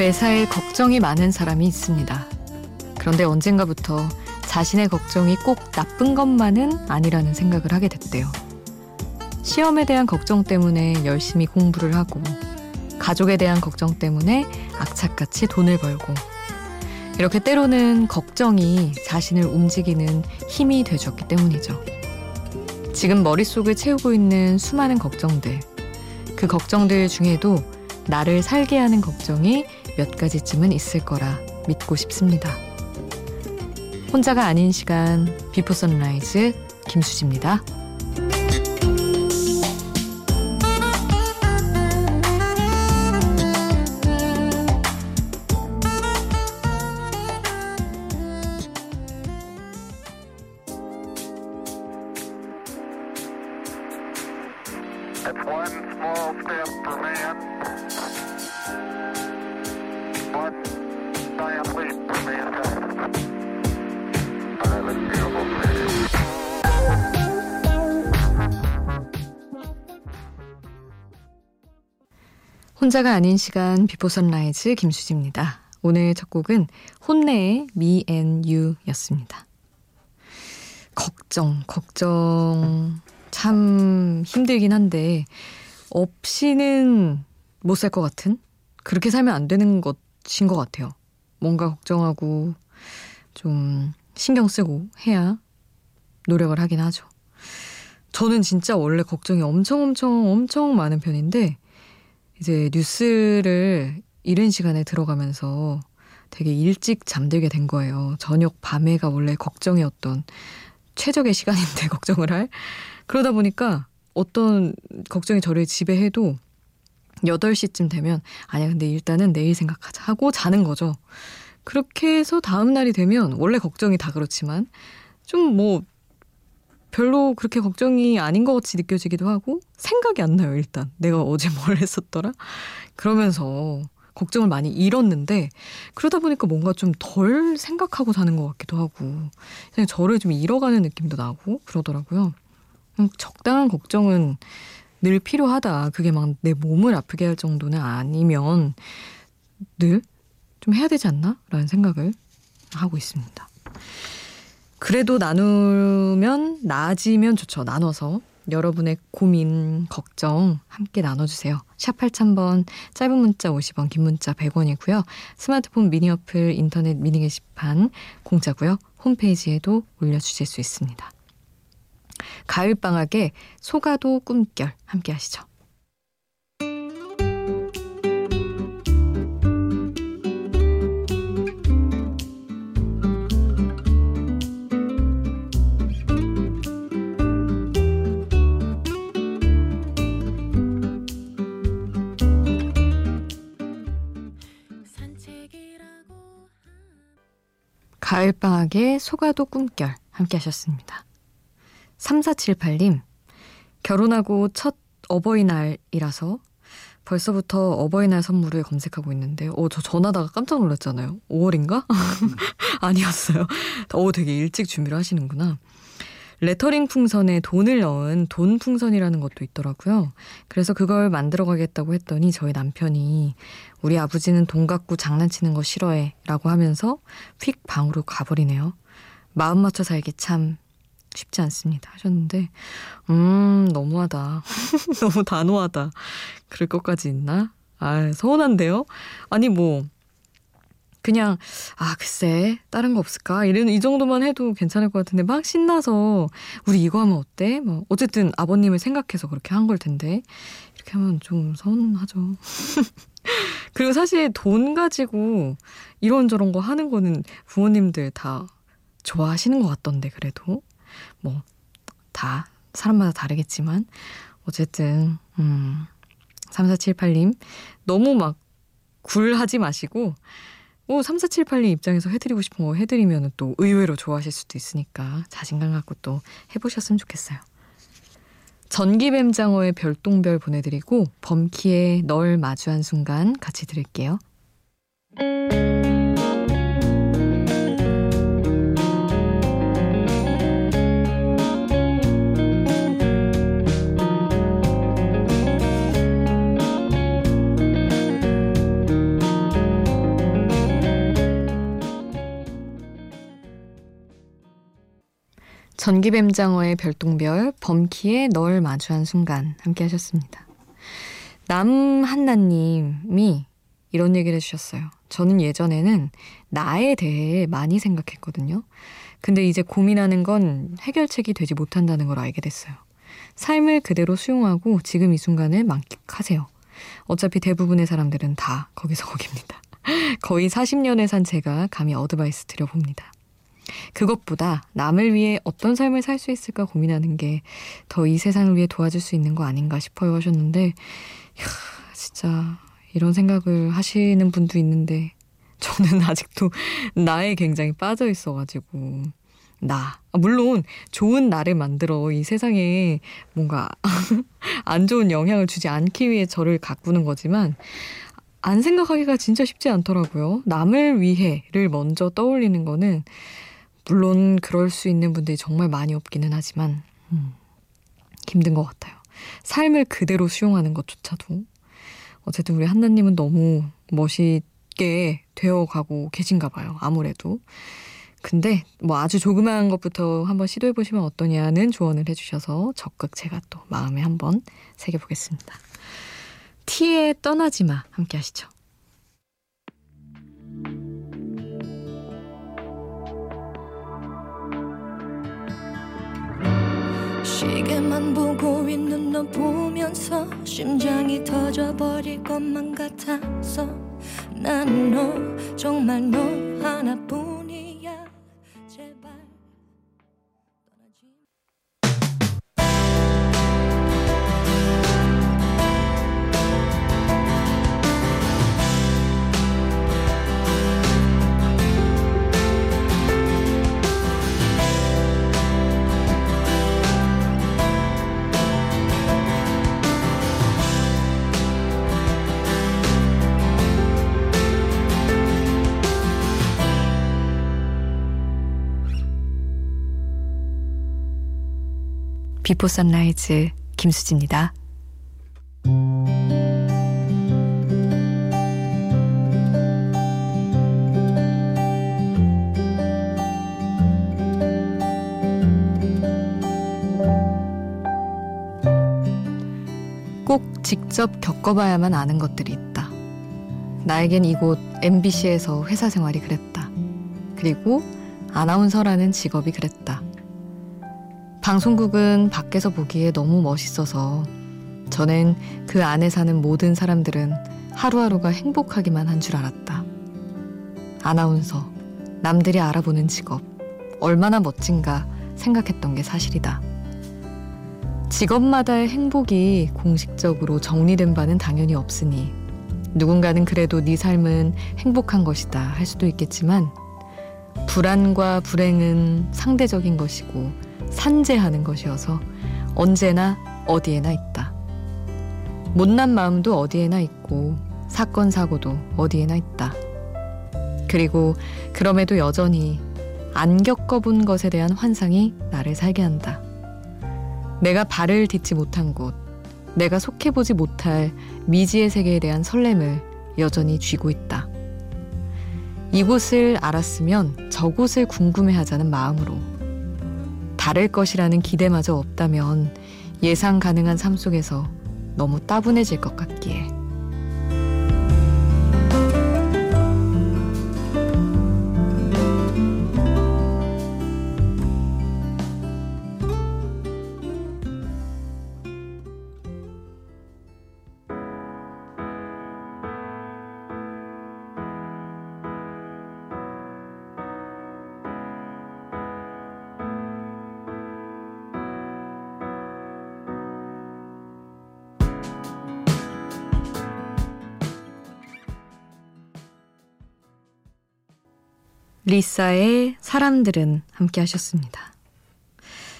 회사에 걱정이 많은 사람이 있습니다. 그런데 언젠가부터 자신의 걱정이 꼭 나쁜 것만은 아니라는 생각을 하게 됐대요. 시험에 대한 걱정 때문에 열심히 공부를 하고, 가족에 대한 걱정 때문에 악착같이 돈을 벌고, 이렇게 때로는 걱정이 자신을 움직이는 힘이 되줬기 때문이죠. 지금 머릿속을 채우고 있는 수많은 걱정들, 그 걱정들 중에도 나를 살게 하는 걱정이 몇 가지쯤은 있을 거라 믿고 싶습니다. 혼자가 아닌 시간, 비포 선라이즈 김수지입니다. 혼자가 아닌 시간, 비포 선라이즈 김수지입니다. 오늘 첫 곡은 혼내의 Me and You 였습니다. 걱정 참 힘들긴 한데 없이는 못 살 것 같은, 그렇게 살면 안 되는 것인 것 같아요. 뭔가 걱정하고 좀 신경 쓰고 해야 노력을 하긴 하죠. 저는 진짜 원래 걱정이 엄청 많은 편인데 이제 뉴스를 이른 시간에 들어가면서 되게 일찍 잠들게 된 거예요. 저녁 밤에가 원래 걱정이었던 최적의 시간인데 걱정을 할. 그러다 보니까 어떤 걱정이 저를 지배해도 8시쯤 되면 아니야, 근데 일단은 내일 생각하자 하고 자는 거죠. 그렇게 해서 다음 날이 되면 원래 걱정이 다 그렇지만 좀 뭐 별로 그렇게 걱정이 아닌 것 같이 느껴지기도 하고 생각이 안 나요. 일단 내가 어제 뭘 했었더라? 그러면서 걱정을 많이 잃었는데 그러다 보니까 뭔가 좀 덜 생각하고 사는 것 같기도 하고 그냥 저를 좀 잃어가는 느낌도 나고 그러더라고요. 적당한 걱정은 늘 필요하다. 그게 막 내 몸을 아프게 할 정도는 아니면 늘 좀 해야 되지 않나? 라는 생각을 하고 있습니다. 그래도 나누면 나아지면 좋죠. 나눠서 여러분의 고민, 걱정 함께 나눠주세요. 샵 8000번, 짧은 문자 50원, 긴 문자 100원이고요. 스마트폰 미니 어플, 인터넷 미니 게시판 공짜고요. 홈페이지에도 올려주실 수 있습니다. 가을방학에 소가도 꿈결 함께 하시죠. 가을방학의 소가도 꿈결 함께 하셨습니다. 3478님, 결혼하고 첫 어버이날이라서 벌써부터 어버이날 선물을 검색하고 있는데 저 전화다가 깜짝 놀랐잖아요. 5월인가? 아니었어요. 되게 일찍 준비를 하시는구나. 레터링 풍선에 돈을 넣은 돈 풍선이라는 것도 있더라고요. 그래서 그걸 만들어 가겠다고 했더니 저희 남편이 우리 아버지는 돈 갖고 장난치는 거 싫어해 라고 하면서 휙 방으로 가버리네요. 마음 맞춰 살기 참 쉽지 않습니다 하셨는데 너무하다. 너무 단호하다. 그럴 것까지 있나? 아, 서운한데요? 아니 뭐 그냥 글쎄 다른 거 없을까? 이 정도만 해도 괜찮을 것 같은데 막 신나서 우리 이거 하면 어때? 뭐 어쨌든 아버님을 생각해서 그렇게 한 걸 텐데 이렇게 하면 좀 서운하죠. 그리고 사실 돈 가지고 이런저런 거 하는 거는 부모님들 다 좋아하시는 것 같던데 그래도 뭐 다 사람마다 다르겠지만 어쨌든 3478님 너무 막 굴하지 마시고 3478님 입장에서 해드리고 싶은 거 해드리면 또 의외로 좋아하실 수도 있으니까 자신감 갖고 또 해보셨으면 좋겠어요. 전기뱀장어의 별똥별 보내드리고 범키의 널 마주한 순간 같이 들을게요. 전기뱀장어의 별똥별, 범키의 널 마주한 순간 함께 하셨습니다. 남한나님이 이런 얘기를 해주셨어요. 저는 예전에는 나에 대해 많이 생각했거든요. 근데 이제 고민하는 건 해결책이 되지 못한다는 걸 알게 됐어요. 삶을 그대로 수용하고 지금 이 순간을 만끽하세요. 어차피 대부분의 사람들은 다 거기서 거깁니다. 거의 40년에 산 제가 감히 어드바이스 드려봅니다. 그것보다 남을 위해 어떤 삶을 살 수 있을까 고민하는 게 더 이 세상을 위해 도와줄 수 있는 거 아닌가 싶어요 하셨는데, 이야, 진짜 이런 생각을 하시는 분도 있는데 저는 아직도 나에 굉장히 빠져 있어가지고 물론 좋은 나를 만들어 이 세상에 뭔가 안 좋은 영향을 주지 않기 위해 저를 가꾸는 거지만 안 생각하기가 진짜 쉽지 않더라고요. 남을 위해를 먼저 떠올리는 거는 물론 그럴 수 있는 분들이 정말 많이 없기는 하지만 힘든 것 같아요. 삶을 그대로 수용하는 것조차도. 어쨌든 우리 한나님은 너무 멋있게 되어가고 계신가 봐요. 아무래도. 근데 뭐 아주 조그마한 것부터 한번 시도해보시면 어떠냐는 조언을 해주셔서 적극 제가 또 마음에 한번 새겨보겠습니다. 티에 떠나지마 함께 하시죠. 시계만 보고 있는 너 보면서 심장이 터져버릴 것만 같아서 난 너 정말 너 하나뿐이야 제발 떠나지 비포 선라이즈 김수지입니다. 꼭 직접 겪어봐야만 아는 것들이 있다. 나에겐 이곳 MBC에서 회사 생활이 그랬다. 그리고 아나운서라는 직업이 그랬다. 방송국은 밖에서 보기에 너무 멋있어서 저는 그 안에 사는 모든 사람들은 하루하루가 행복하기만 한 줄 알았다. 아나운서, 남들이 알아보는 직업, 얼마나 멋진가 생각했던 게 사실이다. 직업마다의 행복이 공식적으로 정리된 바는 당연히 없으니 누군가는 그래도 네 삶은 행복한 것이다 할 수도 있겠지만 불안과 불행은 상대적인 것이고 산재하는 것이어서 언제나 어디에나 있다. 못난 마음도 어디에나 있고 사건 사고도 어디에나 있다. 그리고 그럼에도 여전히 안 겪어본 것에 대한 환상이 나를 살게 한다. 내가 발을 딛지 못한 곳, 내가 속해보지 못할 미지의 세계에 대한 설렘을 여전히 쥐고 있다. 이곳을 알았으면 저곳을 궁금해하자는 마음으로 다를 것이라는 기대마저 없다면 예상 가능한 삶 속에서 너무 따분해질 것 같기에. 리사의 사람들은 함께 하셨습니다.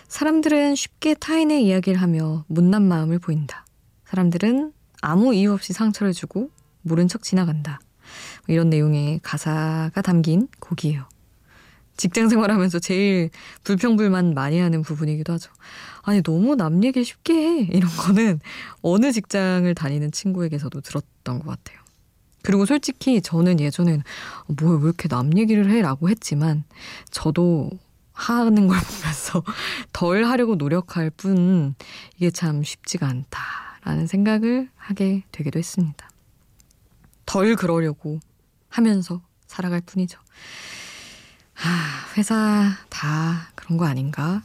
사람들은 쉽게 타인의 이야기를 하며 못난 마음을 보인다. 사람들은 아무 이유 없이 상처를 주고 모른 척 지나간다. 이런 내용의 가사가 담긴 곡이에요. 직장 생활하면서 제일 불평불만 많이 하는 부분이기도 하죠. 아니 너무 남 얘기를 쉽게 해. 이런 거는 어느 직장을 다니는 친구에게서도 들었던 것 같아요. 그리고 솔직히 저는 예전엔 뭐야 왜 이렇게 남 얘기를 해? 라고 했지만 저도 하는 걸 보면서 덜 하려고 노력할 뿐 이게 참 쉽지가 않다라는 생각을 하게 되기도 했습니다. 덜 그러려고 하면서 살아갈 뿐이죠. 아, 회사 다 그런 거 아닌가?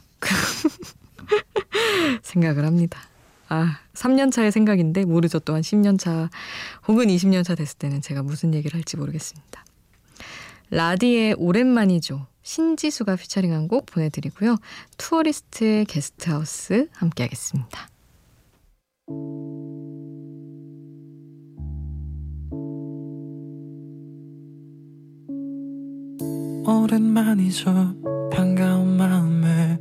생각을 합니다. 아, 3년 차의 생각인데 모르죠. 또 한 10년 차 혹은 20년 차 됐을 때는 제가 무슨 얘기를 할지 모르겠습니다. 라디의 오랜만이죠. 신지수가 피처링한 곡 보내드리고요. 투어리스트의 게스트하우스 함께하겠습니다. 오랜만이죠. 반가운 마음에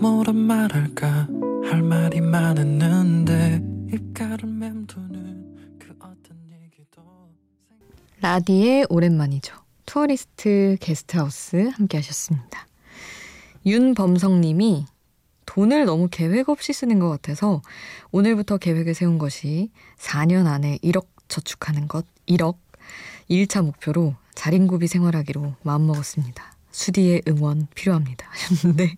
뭐라 말할까 할 말이 많았는데 입가를 맴도는 그 어떤 얘기도 라디의 오랜만이죠. 투어리스트 게스트하우스 함께 하셨습니다. 윤범성님이 돈을 너무 계획 없이 쓰는 것 같아서 오늘부터 계획을 세운 것이 4년 안에 1억 저축하는 것 1억 1차 목표로 자린고비 생활하기로 마음먹었습니다. 수디의 응원 필요합니다 하셨는데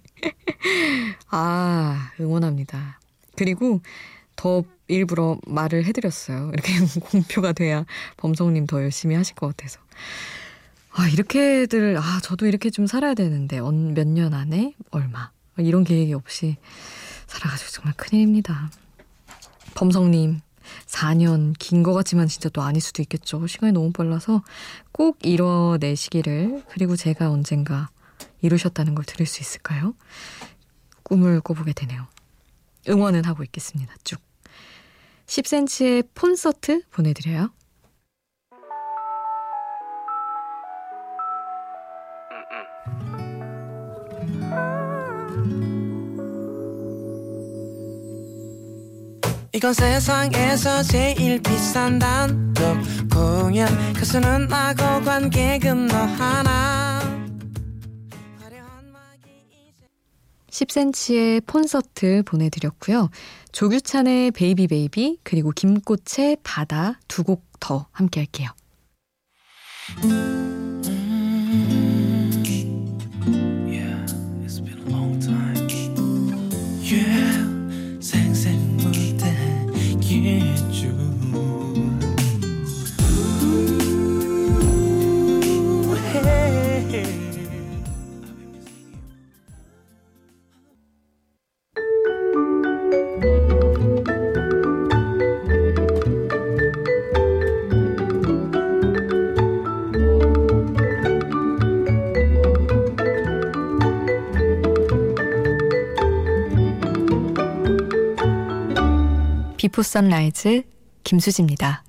아, 응원합니다. 그리고 더 일부러 말을 해드렸어요. 이렇게 공표가 돼야 범성님 더 열심히 하실 것 같아서. 아, 이렇게들, 아, 저도 이렇게 좀 살아야 되는데, 몇 년 안에 얼마. 이런 계획이 없이 살아가지고 정말 큰일입니다. 범성님, 4년 긴 것 같지만 진짜 또 아닐 수도 있겠죠. 시간이 너무 빨라서 꼭 이뤄내시기를, 그리고 제가 언젠가 이루셨다는 걸 들을 수 있을까요? 꿈을 꿔보게 되네요. 응원은 하고 있겠습니다. 쭉. 10cm의 콘서트 보내드려요. 이건 세상에서 제일 비싼 단독 공연 가수는 나고 관객은 너 하나 10cm의 콘서트 보내드렸고요. 조규찬의 베이비 베이비 그리고 김꽃의 바다 두 곡 더 함께 할게요. 비포 선라이즈 김수지입니다.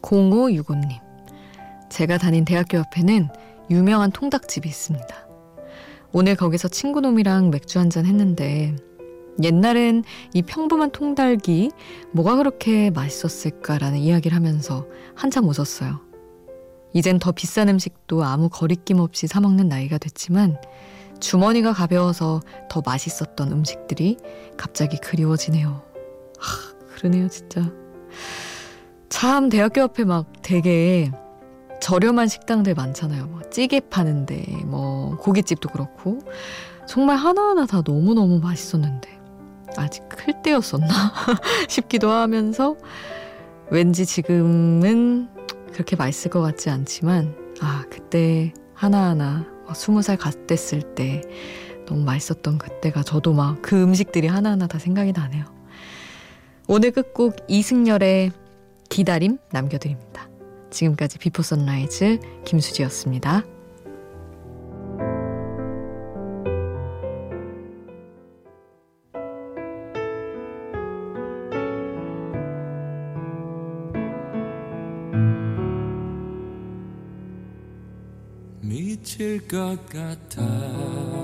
공오육오님, 제가 다닌 대학교 앞에는 유명한 통닭집이 있습니다. 오늘 거기서 친구놈이랑 맥주 한잔 했는데 옛날엔 이 평범한 통닭이 뭐가 그렇게 맛있었을까라는 이야기를 하면서 한참 웃었어요. 이젠 더 비싼 음식도 아무 거리낌 없이 사 먹는 나이가 됐지만 주머니가 가벼워서 더 맛있었던 음식들이 갑자기 그리워지네요. 하, 그러네요 진짜. 참 대학교 앞에 막 되게 저렴한 식당들 많잖아요. 뭐 찌개 파는데 뭐 고깃집도 그렇고 정말 하나하나 다 너무너무 맛있었는데 아직 클 때였었나 싶기도 하면서 왠지 지금은 그렇게 맛있을 것 같지 않지만 아 그때 하나하나 20살 갔댔을 때 너무 맛있었던 그때가 저도 막 그 음식들이 하나하나 다 생각이 나네요. 오늘 끝곡 이승열의 기다림 남겨드립니다. 지금까지 비포 선라이즈 김수지였습니다. 미칠 것 같아